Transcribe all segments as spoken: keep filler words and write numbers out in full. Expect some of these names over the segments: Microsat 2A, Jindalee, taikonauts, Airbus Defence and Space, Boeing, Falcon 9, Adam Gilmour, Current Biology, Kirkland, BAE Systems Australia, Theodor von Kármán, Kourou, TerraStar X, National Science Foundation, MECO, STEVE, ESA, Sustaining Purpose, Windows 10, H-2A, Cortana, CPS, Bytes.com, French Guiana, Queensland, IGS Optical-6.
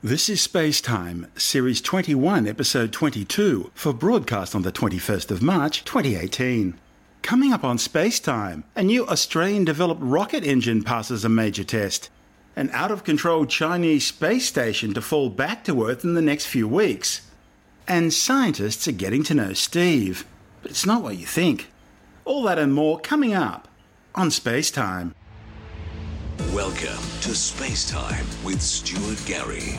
This is Space Time, Series twenty-one, Episode twenty-two, for broadcast on the twenty-first of March, twenty eighteen. Coming up on Space Time, a new Australian-developed rocket engine passes a major test, an out-of-control Chinese space station to fall back to Earth in the next few weeks, and scientists are getting to know Steve. But it's not what you think. All that and more coming up on Space Time. Welcome to Space Time with Stuart Gary.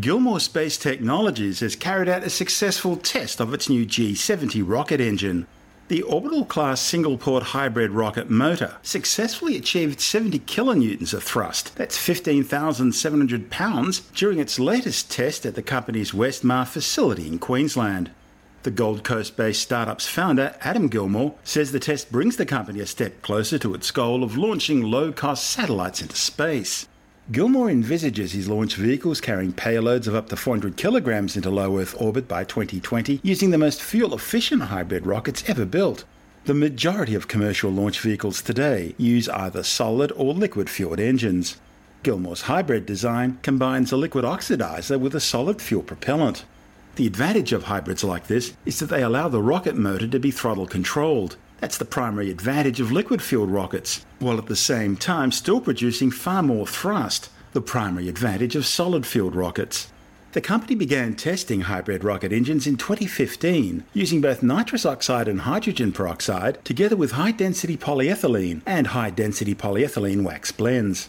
Gilmour Space Technologies has carried out a successful test of its new G seventy rocket engine. The orbital-class single-port hybrid rocket motor successfully achieved seventy kilonewtons of thrust, that's fifteen thousand seven hundred pounds, during its latest test at the company's Westmar facility in Queensland. The Gold Coast-based startup's founder, Adam Gilmour, says the test brings the company a step closer to its goal of launching low-cost satellites into space. Gilmour envisages his launch vehicles carrying payloads of up to four hundred kilograms into low Earth orbit by twenty twenty using the most fuel-efficient hybrid rockets ever built. The majority of commercial launch vehicles today use either solid or liquid-fueled engines. Gilmour's hybrid design combines a liquid oxidizer with a solid fuel propellant. The advantage of hybrids like this is that they allow the rocket motor to be throttle-controlled. That's the primary advantage of liquid-fueled rockets, while at the same time still producing far more thrust, the primary advantage of solid-fueled rockets. The company began testing hybrid rocket engines in twenty fifteen, using both nitrous oxide and hydrogen peroxide, together with high-density polyethylene and high-density polyethylene wax blends.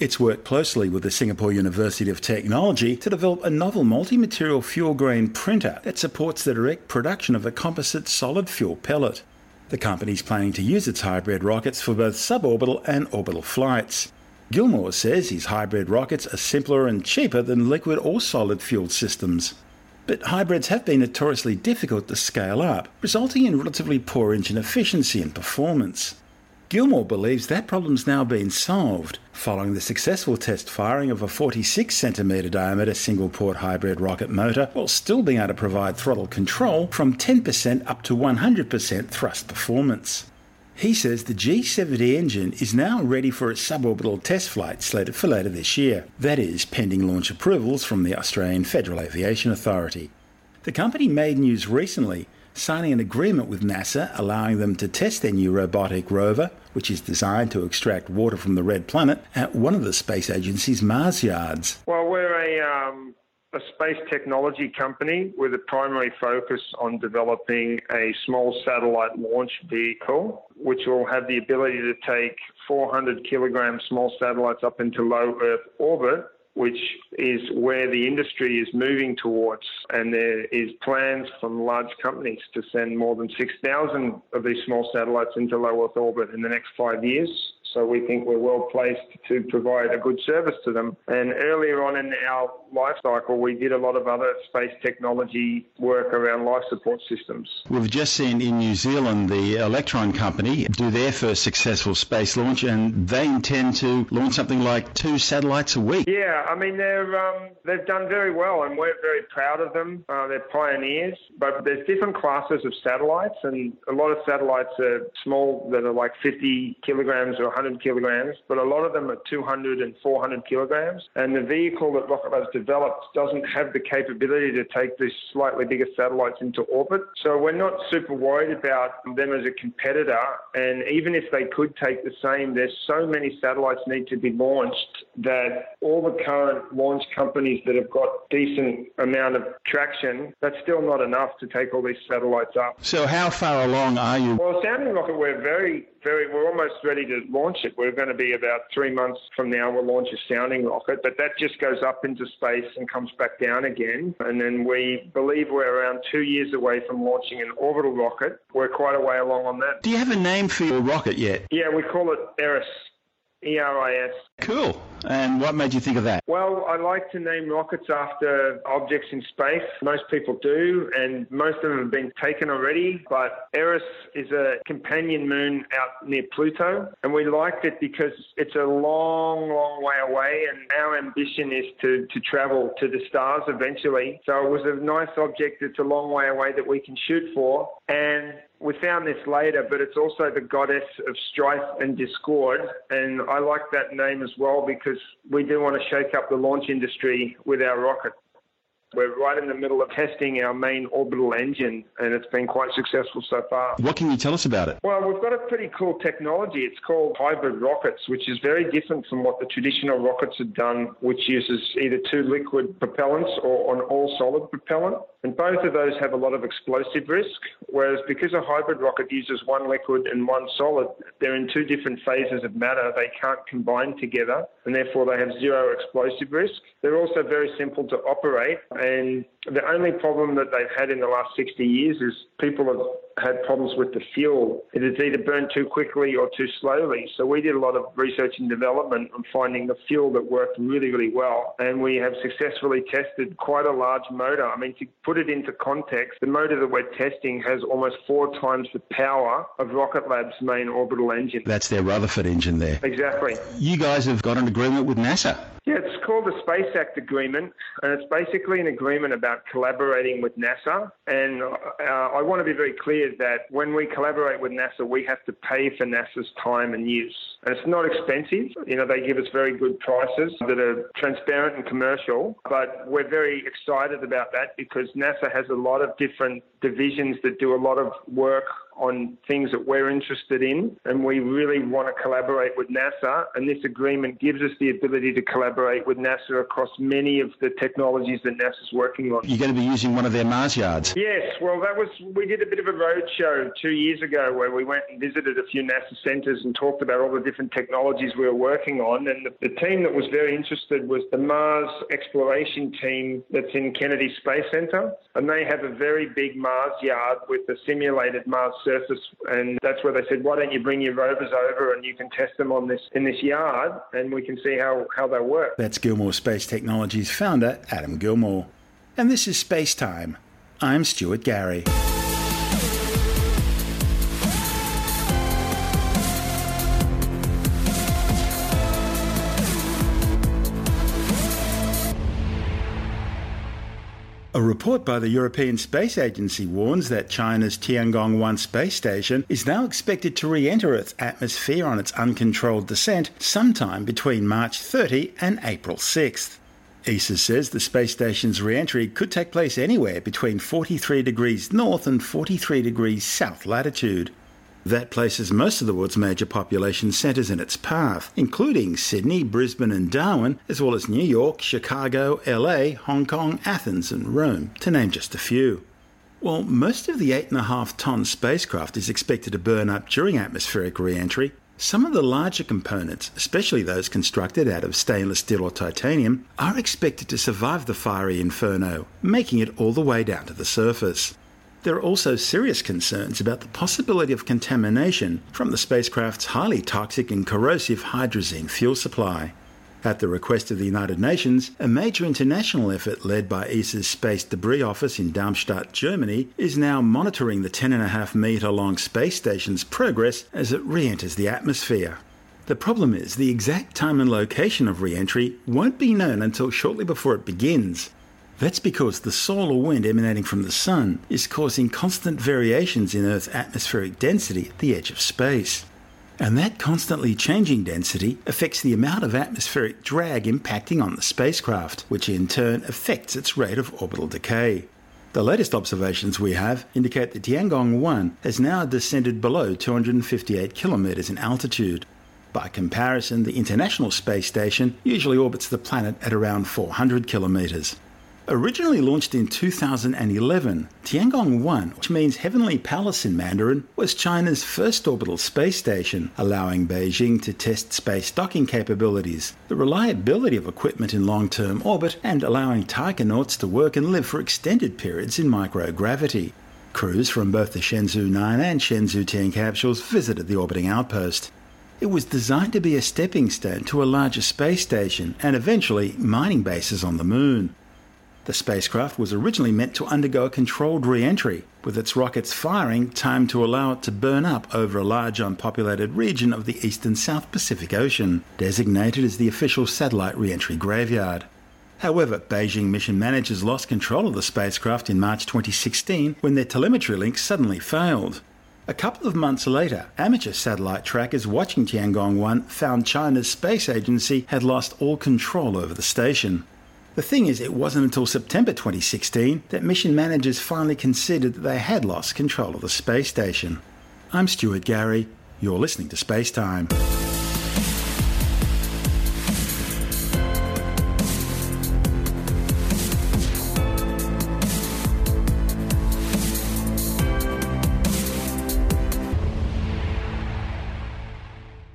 It's worked closely with the Singapore University of Technology to develop a novel multi-material fuel-grain printer that supports the direct production of a composite solid-fuel pellet. The company's planning to use its hybrid rockets for both suborbital and orbital flights. Gilmour says his hybrid rockets are simpler and cheaper than liquid or solid fueled systems. But hybrids have been notoriously difficult to scale up, resulting in relatively poor engine efficiency and performance. Gilmour believes that problem's now been solved, following the successful test firing of a forty-six centimetre diameter single-port hybrid rocket motor while still being able to provide throttle control from ten percent up to one hundred percent thrust performance. He says the G seventy engine is now ready for its suborbital test flight slated for later this year, that is, pending launch approvals from the Australian Federal Aviation Authority. The company made news recently, signing an agreement with NASA allowing them to test their new robotic rover, which is designed to extract water from the Red Planet, at one of the space agency's Mars yards. Well, we're a, um, a space technology company with a primary focus on developing a small satellite launch vehicle, which will have the ability to take four hundred kilogram small satellites up into low Earth orbit, which is where the industry is moving towards. And there is plans from large companies to send more than six thousand of these small satellites into low Earth orbit in the next five years. So we think we're well placed to provide a good service to them. And earlier on in our life cycle, we did a lot of other space technology work around life support systems. We've just seen in New Zealand the Electron Company do their first successful space launch, and they intend to launch something like two satellites a week. Yeah, I mean, they're, um, they've done very well, and we're very proud of them. Uh, they're pioneers, but there's different classes of satellites, and a lot of satellites are small that are like fifty kilograms or one hundred kilograms, but a lot of them are two hundred and four hundred kilograms, and the vehicle that Rocket Lab's developed doesn't have the capability to take these slightly bigger satellites into orbit. So we're not super worried about them as a competitor, and even if they could take the same, there's so many satellites need to be launched that all the current launch companies that have got decent amount of traction, that's still not enough to take all these satellites up. So how far along are you? Well, Sounding Rocket, we're very Very, we're almost ready to launch it. We're going to be about three months from now. We'll launch a sounding rocket, but that just goes up into space and comes back down again. And then we believe we're around two years away from launching an orbital rocket. We're quite a way along on that. Do you have a name for your rocket yet? Yeah, we call it Eris. E R I S. Cool. And what made you think of that? Well, I like to name rockets after objects in space. Most people do, and most of them have been taken already. But Eris is a companion moon out near Pluto, and we liked it because it's a long, long way away, and our ambition is to, to travel to the stars eventually. So it was a nice object that's a long way away that we can shoot for. And we found this later, but it's also the goddess of strife and discord. And I like that name as well because we do want to shake up the launch industry with our rocket. We're right in the middle of testing our main orbital engine, and it's been quite successful so far. What can you tell us about it? Well, we've got a pretty cool technology. It's called hybrid rockets, which is very different from what the traditional rockets have done, which uses either two liquid propellants or an all-solid propellant. And both of those have a lot of explosive risk, whereas because a hybrid rocket uses one liquid and one solid, they're in two different phases of matter. They can't combine together, and therefore they have zero explosive risk. They're also very simple to operate. And the only problem that they've had in the last sixty years is people have had problems with the fuel. It is either burned too quickly or too slowly. So we did a lot of research and development on finding the fuel that worked really, really well. And we have successfully tested quite a large motor. I mean, to put it into context, the motor that we're testing has almost four times the power of Rocket Lab's main orbital engine. That's their Rutherford engine there. Exactly. You guys have got an agreement with NASA. Yeah, it's called the Space Act Agreement, and it's basically an agreement about collaborating with NASA. And uh, I want to be very clear that when we collaborate with NASA, we have to pay for NASA's time and use. And it's not expensive. You know, they give us very good prices that are transparent and commercial, but we're very excited about that because NASA has a lot of different divisions that do a lot of work on things that we're interested in, and we really want to collaborate with NASA, and this agreement gives us the ability to collaborate with NASA across many of the technologies that NASA's working on. You're going to be using one of their Mars yards? Yes, well that was, we did a bit of a roadshow two years ago where we went and visited a few NASA centres and talked about all the different technologies we were working on, and the, the team that was very interested was the Mars exploration team that's in Kennedy Space Centre, and they have a very big Mars yard with a simulated Mars surface, and that's where they said, why don't you bring your rovers over and you can test them on this in this yard and we can see how, how they work. That's Gilmour Space Technologies founder Adam Gilmour. And this is Space Time. I'm Stuart Gary. A report by the European Space Agency warns that China's Tiangong one space station is now expected to re-enter its atmosphere on its uncontrolled descent sometime between March thirtieth and April sixth. E S A says the space station's re-entry could take place anywhere between forty-three degrees north and forty-three degrees south latitude. That places most of the world's major population centres in its path, including Sydney, Brisbane and Darwin, as well as New York, Chicago, L A, Hong Kong, Athens and Rome, to name just a few. While most of the eight and a half tonne spacecraft is expected to burn up during atmospheric re-entry, some of the larger components, especially those constructed out of stainless steel or titanium, are expected to survive the fiery inferno, making it all the way down to the surface. There are also serious concerns about the possibility of contamination from the spacecraft's highly toxic and corrosive hydrazine fuel supply. At the request of the United Nations, a major international effort led by E S A's Space Debris Office in Darmstadt, Germany, is now monitoring the ten and a half metre long space station's progress as it re-enters the atmosphere. The problem is the exact time and location of re-entry won't be known until shortly before it begins. That's because the solar wind emanating from the Sun is causing constant variations in Earth's atmospheric density at the edge of space. And that constantly changing density affects the amount of atmospheric drag impacting on the spacecraft, which in turn affects its rate of orbital decay. The latest observations we have indicate that Tiangong one has now descended below two hundred fifty-eight kilometres in altitude. By comparison, the International Space Station usually orbits the planet at around four hundred kilometres. Originally launched in two thousand eleven, Tiangong one, which means Heavenly Palace in Mandarin, was China's first orbital space station, allowing Beijing to test space docking capabilities, the reliability of equipment in long-term orbit, and allowing taikonauts to work and live for extended periods in microgravity. Crews from both the Shenzhou nine and Shenzhou ten capsules visited the orbiting outpost. It was designed to be a stepping stone to a larger space station and eventually mining bases on the Moon. The spacecraft was originally meant to undergo a controlled re-entry, with its rockets firing timed to allow it to burn up over a large unpopulated region of the East and South Pacific Ocean, designated as the official satellite re-entry graveyard. However, Beijing mission managers lost control of the spacecraft in March twenty sixteen when their telemetry link suddenly failed. A couple of months later, amateur satellite trackers watching Tiangong one found China's space agency had lost all control over the station. The thing is, it wasn't until September twenty sixteen that mission managers finally conceded that they had lost control of the space station. I'm Stuart Gary. You're listening to Space Time.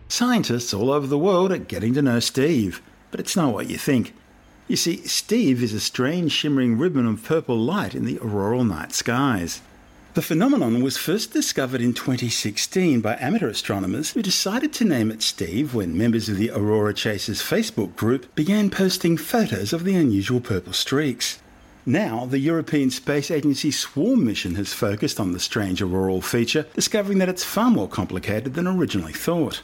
Scientists all over the world are getting to know Steve, but it's not what you think. You see, Steve is a strange shimmering ribbon of purple light in the auroral night skies. The phenomenon was first discovered in twenty sixteen by amateur astronomers who decided to name it Steve when members of the Aurora Chasers Facebook group began posting photos of the unusual purple streaks. Now, the European Space Agency SWARM mission has focused on the strange auroral feature, discovering that it's far more complicated than originally thought.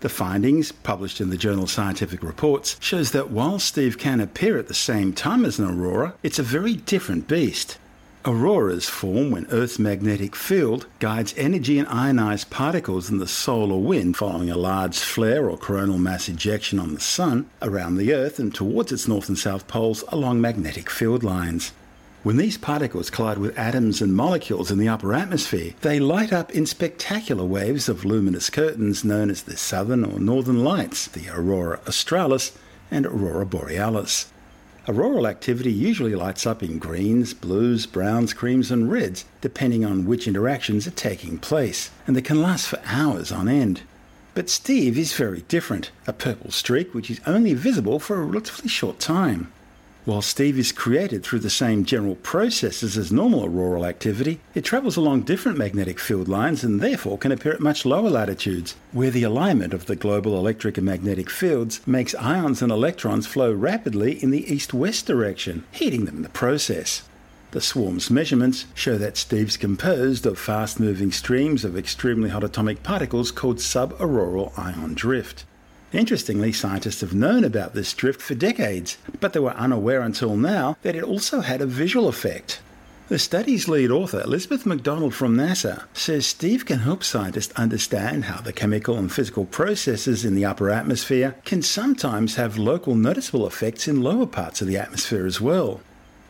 The findings, published in the journal Scientific Reports, shows that while Steve can appear at the same time as an aurora, it's a very different beast. Auroras form when Earth's magnetic field guides energy and ionized particles in the solar wind following a large flare or coronal mass ejection on the Sun around the Earth and towards its north and south poles along magnetic field lines. When these particles collide with atoms and molecules in the upper atmosphere, they light up in spectacular waves of luminous curtains known as the Southern or Northern Lights, the Aurora Australis and Aurora Borealis. Auroral activity usually lights up in greens, blues, browns, creams and reds, depending on which interactions are taking place, and they can last for hours on end. But Steve is very different, a purple streak which is only visible for a relatively short time. While Steve is created through the same general processes as normal auroral activity, it travels along different magnetic field lines and therefore can appear at much lower latitudes, where the alignment of the global electric and magnetic fields makes ions and electrons flow rapidly in the east-west direction, heating them in the process. The SWARM's measurements show that Steve's composed of fast-moving streams of extremely hot atomic particles called sub-auroral ion drift. Interestingly, scientists have known about this drift for decades, but they were unaware until now that it also had a visual effect. The study's lead author, Elizabeth MacDonald from NASA, says Steve can help scientists understand how the chemical and physical processes in the upper atmosphere can sometimes have local noticeable effects in lower parts of the atmosphere as well.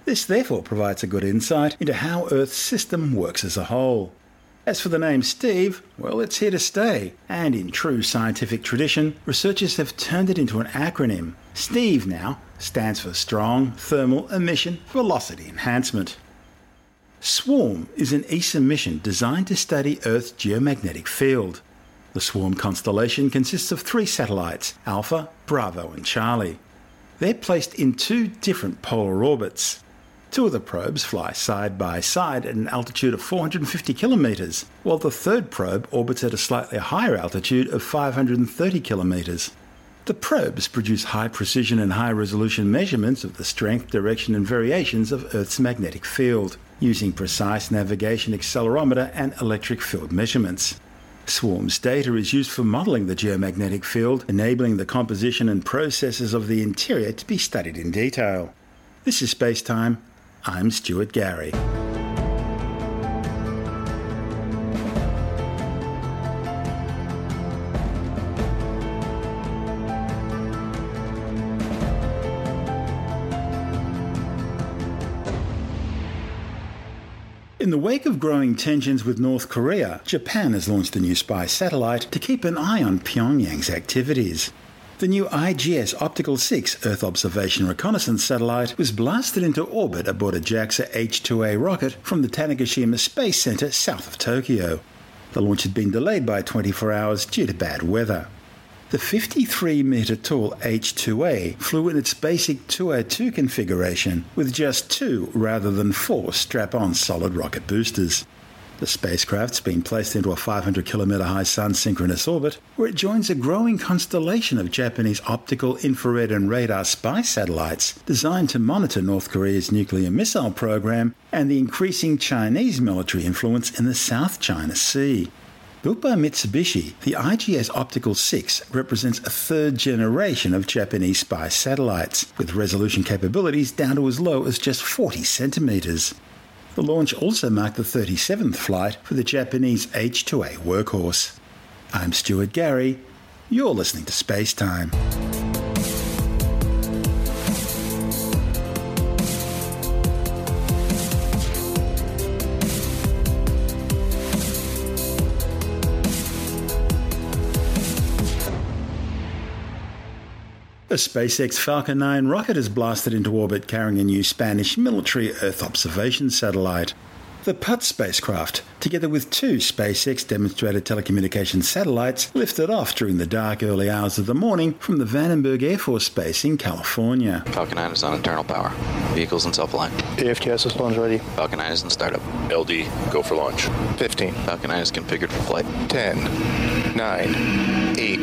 This therefore provides a good insight into how Earth's system works as a whole. As for the name Steve, well, it's here to stay, and in true scientific tradition, researchers have turned it into an acronym. STEVE now stands for Strong Thermal Emission Velocity Enhancement. SWARM is an E S A mission designed to study Earth's geomagnetic field. The SWARM constellation consists of three satellites, Alpha, Bravo and Charlie. They're placed in two different polar orbits. Two of the probes fly side by side at an altitude of four hundred fifty kilometres, while the third probe orbits at a slightly higher altitude of five hundred thirty kilometres. The probes produce high precision and high resolution measurements of the strength, direction and variations of Earth's magnetic field, using precise navigation accelerometer and electric field measurements. SWARM's data is used for modelling the geomagnetic field, enabling the composition and processes of the interior to be studied in detail. This is Space Time. I'm Stuart Gary. In the wake of growing tensions with North Korea, Japan has launched a new spy satellite to keep an eye on Pyongyang's activities. The new I G S Optical six Earth Observation Reconnaissance Satellite was blasted into orbit aboard a JAXA H two A rocket from the Tanegashima Space Center south of Tokyo. The launch had been delayed by twenty-four hours due to bad weather. The fifty-three metre tall H two A flew in its basic two oh two configuration with just two rather than four strap-on solid rocket boosters. The spacecraft's been placed into a five hundred kilometer high sun synchronous orbit, where it joins a growing constellation of Japanese optical, infrared and radar spy satellites designed to monitor North Korea's nuclear missile program and the increasing Chinese military influence in the South China Sea. Built by Mitsubishi, the I G S Optical six represents a third generation of Japanese spy satellites, with resolution capabilities down to as low as just forty centimeters. The launch also marked the thirty-seventh flight for the Japanese H two A workhorse. I'm Stuart Gary. You're listening to Space Time. A SpaceX Falcon nine rocket has blasted into orbit carrying a new Spanish military Earth observation satellite. The P U T spacecraft, together with two SpaceX demonstrated telecommunications satellites, lifted off during the dark early hours of the morning from the Vandenberg Air Force Base in California. Falcon nine is on internal power. Vehicles in self-flying. A F T S systems ready. Falcon nine is in startup. L D, go for launch. fifteen. Falcon nine is configured for flight. ten, nine, eight,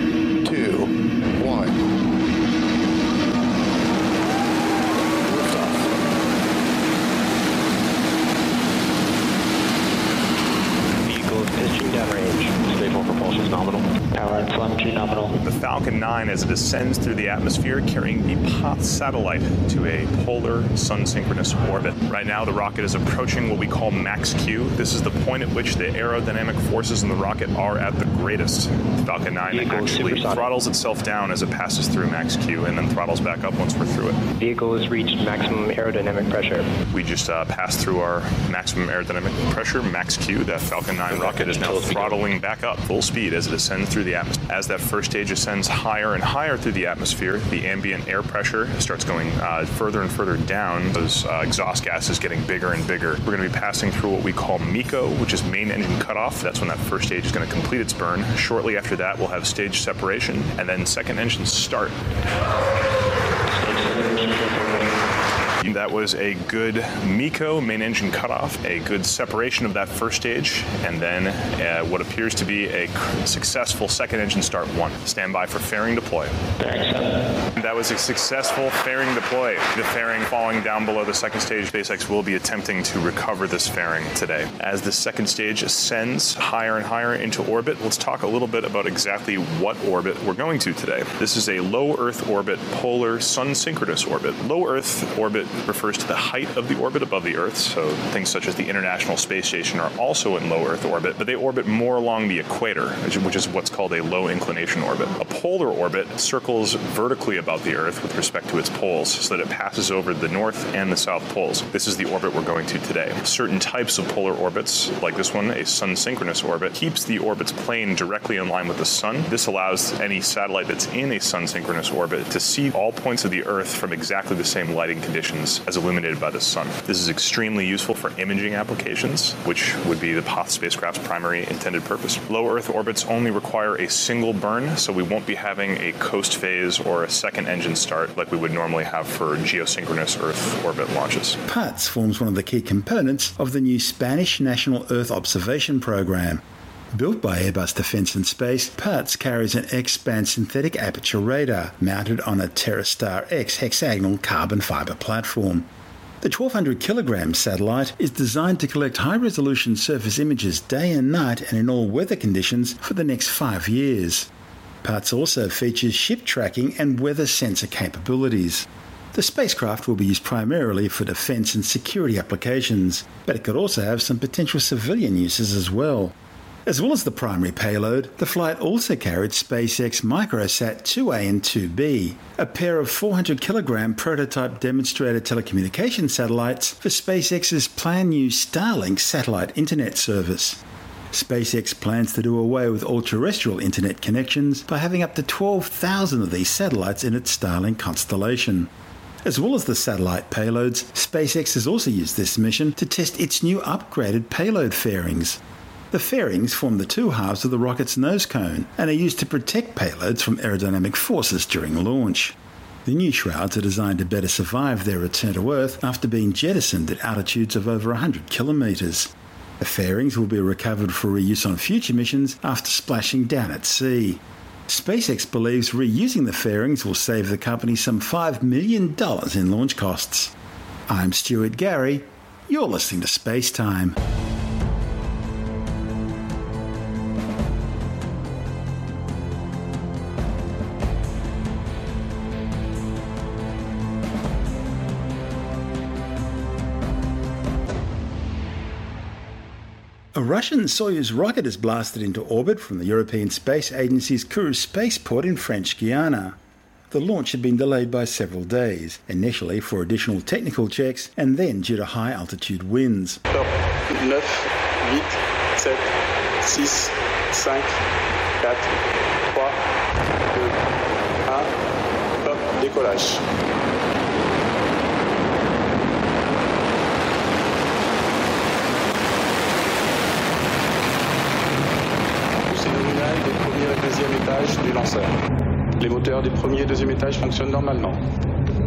two, one. Liftoff. Vehicle is pitching downrange. Stable propulsion is nominal. Power and telemetry nominal. The Falcon nine as it descends through the atmosphere carrying the P A Z satellite to a polar sun-synchronous orbit. Right now the rocket is approaching what we call Max-Q. This is the point at which the aerodynamic forces in the rocket are at the greatest. The Falcon nine Vehicle actually throttles itself down as it passes through Max-Q and then throttles back up once we're through it. Vehicle has reached maximum aerodynamic pressure. We just uh, passed through our maximum aerodynamic pressure, Max-Q. That Falcon nine rocket is now throttling back up full speed as it ascends through the atmosphere. As that first stage ascends higher and higher through the atmosphere, the ambient air pressure starts going uh, further and further down. Those uh, exhaust gases getting bigger and bigger. We're going to be passing through what we call MECO, which is main engine cutoff. That's when that first stage is going to complete its burn. Shortly after that, we'll have stage separation, and then second engine start. That was a good MECO, main engine cutoff, a good separation of that first stage, and then uh, what appears to be a successful second engine start one. Stand by for fairing deploy. That was a successful fairing deploy. The fairing falling down below the second stage. SpaceX will be attempting to recover this fairing today. As the second stage ascends higher and higher into orbit, let's talk a little bit about exactly what orbit we're going to today. This is a low Earth orbit, polar sun synchronous orbit. Low Earth orbit refers to the height of the orbit above the Earth, so things such as the International Space Station are also in low Earth orbit, but they orbit more along the equator, which is what's called a low inclination orbit. A polar orbit circles vertically about the Earth with respect to its poles, so that it passes over the North and the South Poles. This is the orbit we're going to today. Certain types of polar orbits, like this one, a sun-synchronous orbit, keeps the orbit's plane directly in line with the Sun. This allows any satellite that's in a sun-synchronous orbit to see all points of the Earth from exactly the same lighting conditions as illuminated by the sun. This is extremely useful for imaging applications, which would be the P A Z spacecraft's primary intended purpose. Low Earth orbits only require a single burn, so we won't be having a coast phase or a second engine start like we would normally have for geosynchronous Earth orbit launches. P A Z forms one of the key components of the new Spanish National Earth Observation Program. Built by Airbus Defence and Space, P A Z carries an X-band synthetic aperture radar mounted on a TerraStar X hexagonal carbon fibre platform. The twelve hundred kilogram satellite is designed to collect high-resolution surface images day and night and in all weather conditions for the next five years. P A Z also features ship tracking and weather sensor capabilities. The spacecraft will be used primarily for defence and security applications, but it could also have some potential civilian uses as well. As well as the primary payload, the flight also carried SpaceX Microsat two A and two B, a pair of four hundred kilogram prototype demonstrator telecommunication satellites for SpaceX's planned new Starlink satellite internet service. SpaceX plans to do away with all terrestrial internet connections by having up to twelve thousand of these satellites in its Starlink constellation. As well as the satellite payloads, SpaceX has also used this mission to test its new upgraded payload fairings. The fairings form the two halves of the rocket's nose cone and are used to protect payloads from aerodynamic forces during launch. The new shrouds are designed to better survive their return to Earth after being jettisoned at altitudes of over one hundred kilometres. The fairings will be recovered for reuse on future missions after splashing down at sea. SpaceX believes reusing the fairings will save the company some five million dollars in launch costs. I'm Stuart Gary. You're listening to Space Time. A Russian Soyuz rocket is blasted into orbit from the European Space Agency's Kourou spaceport in French Guiana. The launch had been delayed by several days, initially for additional technical checks and then due to high altitude winds. nine, eight, seven, six, five, four, three, two, one, hop, décollage. Étage du lanceur. Les moteurs des premier et deuxième étage fonctionnent normalement.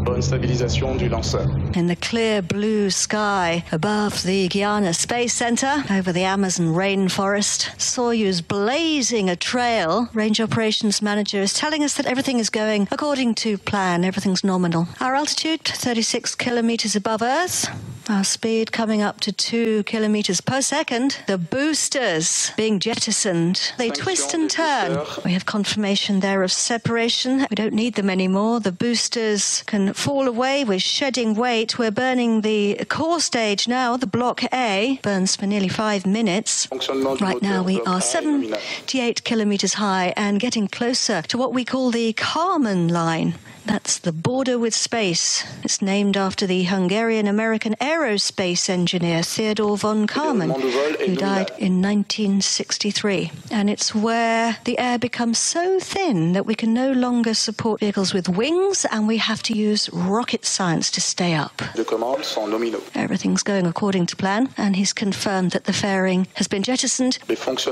Bonne stabilisation du lanceur. In the clear blue sky above the Guiana Space Center, over the Amazon rainforest, Soyuz blazing a trail. Range Operations Manager is telling us that everything is going according to plan. Everything's nominal. Our altitude, thirty-six kilometers above Earth. Our speed coming up to two kilometers per second. The boosters being jettisoned. They twist and turn. We have confirmation there of separation. We don't need them anymore. The boosters can fall away. We're shedding weight. We're burning the core stage now. The block A burns for nearly five minutes. Right now we are seventy-eight kilometers high and getting closer to what we call the Kármán line. That's the border with space. It's named after the Hungarian-American aerospace engineer Theodor von Kármán, who died in nineteen sixty-three. And it's where the air becomes so thin that we can no longer support vehicles with wings, and we have to use rocket science to stay up. Everything's going according to plan, and he's confirmed that the fairing has been jettisoned. He's telling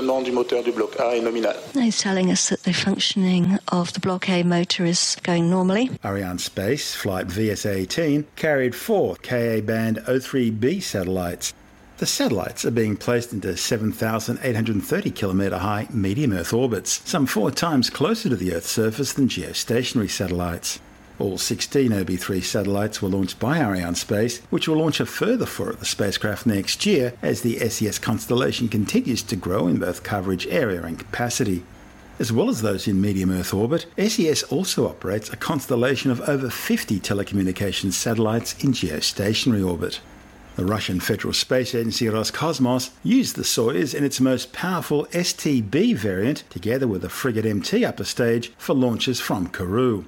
us that the functioning of the Block A motor is going normally. Ariane Space Flight V S eighteen carried four Ka-band O three B satellites. The satellites are being placed into seven thousand eight hundred thirty kilometre high medium Earth orbits, some four times closer to the Earth's surface than geostationary satellites. All sixteen O B three satellites were launched by Ariane Space, which will launch a further four of the spacecraft next year as the S E S constellation continues to grow in both coverage area and capacity. As well as those in medium Earth orbit, S E S also operates a constellation of over fifty telecommunications satellites in geostationary orbit. The Russian Federal Space Agency Roscosmos used the Soyuz and its most powerful S T B variant, together with a Frigate M T upper stage, for launches from Kourou.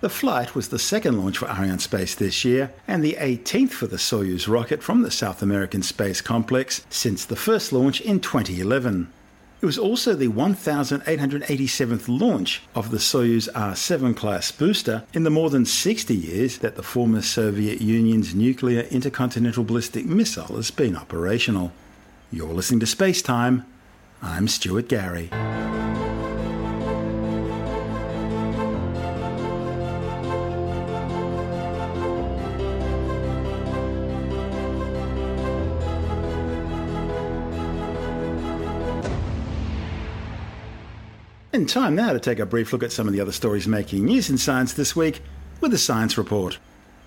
The flight was the second launch for Ariane Space this year, and the eighteenth for the Soyuz rocket from the South American Space Complex since the first launch in twenty eleven. It was also the one thousand eight hundred eighty-seventh launch of the Soyuz R seven class booster in the more than sixty years that the former Soviet Union's nuclear intercontinental ballistic missile has been operational. You're listening to Space Time. I'm Stuart Gary. And time now to take a brief look at some of the other stories making news in science this week with the Science Report.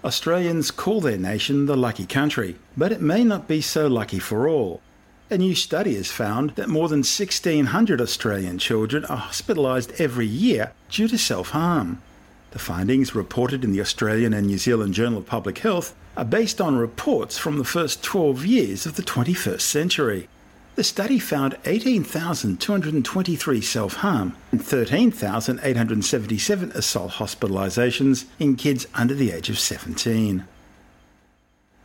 Australians call their nation the lucky country, but it may not be so lucky for all. A new study has found that more than sixteen hundred Australian children are hospitalised every year due to self-harm. The findings, reported in the Australian and New Zealand Journal of Public Health, are based on reports from the first twelve years of the twenty-first century. The study found eighteen thousand two hundred twenty-three self-harm and thirteen thousand eight hundred seventy-seven assault hospitalisations in kids under the age of seventeen.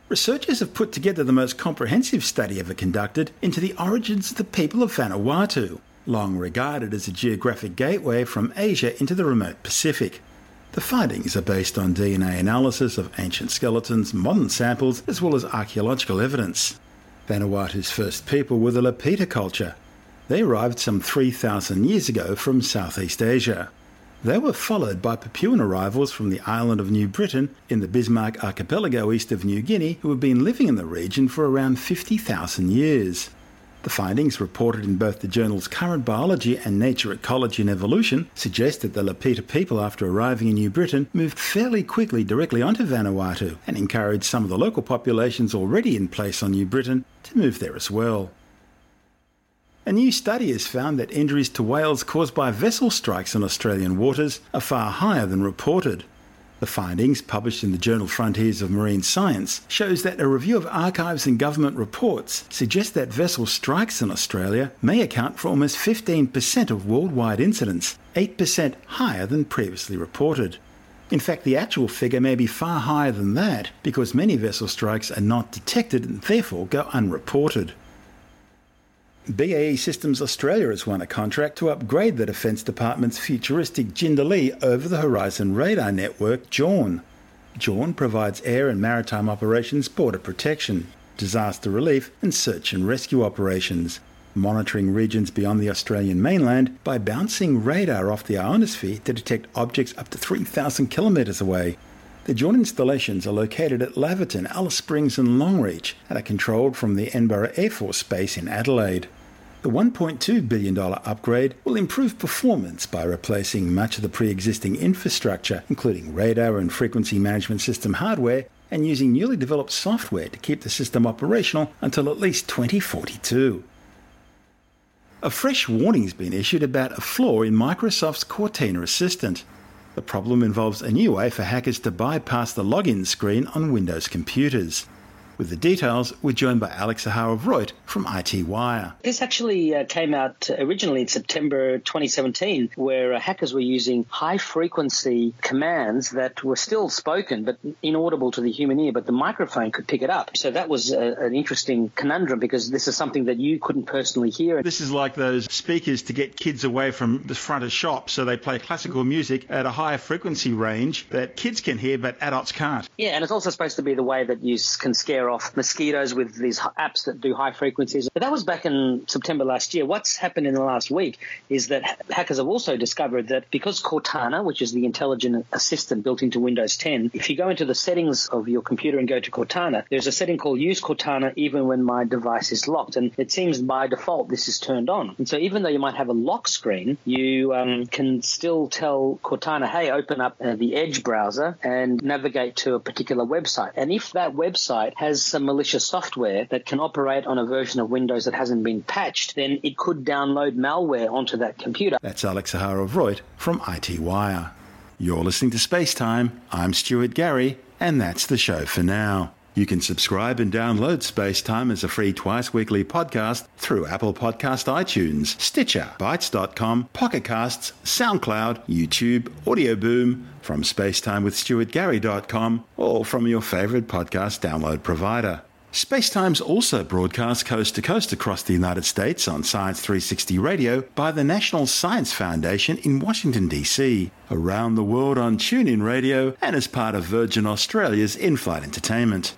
Researchers have put together the most comprehensive study ever conducted into the origins of the people of Vanuatu, long regarded as a geographic gateway from Asia into the remote Pacific. The findings are based on D N A analysis of ancient skeletons, modern samples, as well as archaeological evidence. Vanuatu's first people were the Lapita culture. They arrived some three thousand years ago from Southeast Asia. They were followed by Papuan arrivals from the island of New Britain in the Bismarck Archipelago east of New Guinea who had been living in the region for around fifty thousand years. The findings, reported in both the journals Current Biology and Nature Ecology and Evolution, suggest that the Lapita people, after arriving in New Britain, moved fairly quickly directly onto Vanuatu and encouraged some of the local populations already in place on New Britain to move there as well. A new study has found that injuries to whales caused by vessel strikes in Australian waters are far higher than reported. The findings, published in the journal Frontiers of Marine Science, shows that a review of archives and government reports suggests that vessel strikes in Australia may account for almost fifteen percent of worldwide incidents, eight percent higher than previously reported. In fact, the actual figure may be far higher than that because many vessel strikes are not detected and therefore go unreported. B A E Systems Australia has won a contract to upgrade the Defence Department's futuristic Jindalee over-the-horizon radar network, JAWN. JAWN provides air and maritime operations, border protection, disaster relief and search and rescue operations, monitoring regions beyond the Australian mainland by bouncing radar off the ionosphere to detect objects up to three thousand kilometres away. The JAWN installations are located at Laverton, Alice Springs and Longreach and are controlled from the Edinburgh Air Force Base in Adelaide. The one point two billion dollars upgrade will improve performance by replacing much of the pre-existing infrastructure, including radar and frequency management system hardware, and using newly developed software to keep the system operational until at least twenty forty-two. A fresh warning has been issued about a flaw in Microsoft's Cortana Assistant. The problem involves a new way for hackers to bypass the login screen on Windows computers. With the details, we're joined by Alex Ahar of Reut from I T Wire. This actually uh, came out originally in September twenty seventeen, where uh, hackers were using high-frequency commands that were still spoken but inaudible to the human ear, but the microphone could pick it up. So that was uh, an interesting conundrum because this is something that you couldn't personally hear. This is like those speakers to get kids away from the front of shops, so they play classical music at a higher frequency range that kids can hear but adults can't. Yeah, and it's also supposed to be the way that you can scare off mosquitoes with these apps that do high frequencies. But that was back in September last year. What's happened in the last week is that hackers have also discovered that because Cortana, which is the intelligent assistant built into Windows ten, if you go into the settings of your computer and go to Cortana, there's a setting called Use Cortana Even When My Device Is Locked. And it seems by default this is turned on. And so even though you might have a lock screen, you um, can still tell Cortana, hey, open up uh, the Edge browser and navigate to a particular website. And if that website has some malicious software that can operate on a version of Windows that hasn't been patched, then it could download malware onto that computer. That's Alex Ahar of Reut from I T Wire. You're listening to Space Time. I'm Stuart Gary, and that's the show for now. You can subscribe and download Space Time as a free twice-weekly podcast through Apple Podcast, iTunes, Stitcher, Bytes dot com, Pocket Casts, SoundCloud, YouTube, Audio Boom, from space time with stuart gary dot com, or from your favourite podcast download provider. Space Time's also broadcast coast to coast across the United States on Science three sixty Radio by the National Science Foundation in Washington, D C, around the world on TuneIn Radio, and as part of Virgin Australia's in-flight entertainment.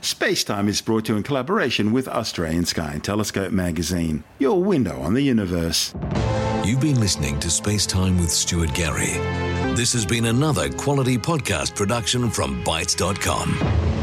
Spacetime is brought to you in collaboration with Australian Sky and Telescope magazine, your window on the universe. You've been listening to Spacetime with Stuart Gary. This has been another quality podcast production from Bytes dot com.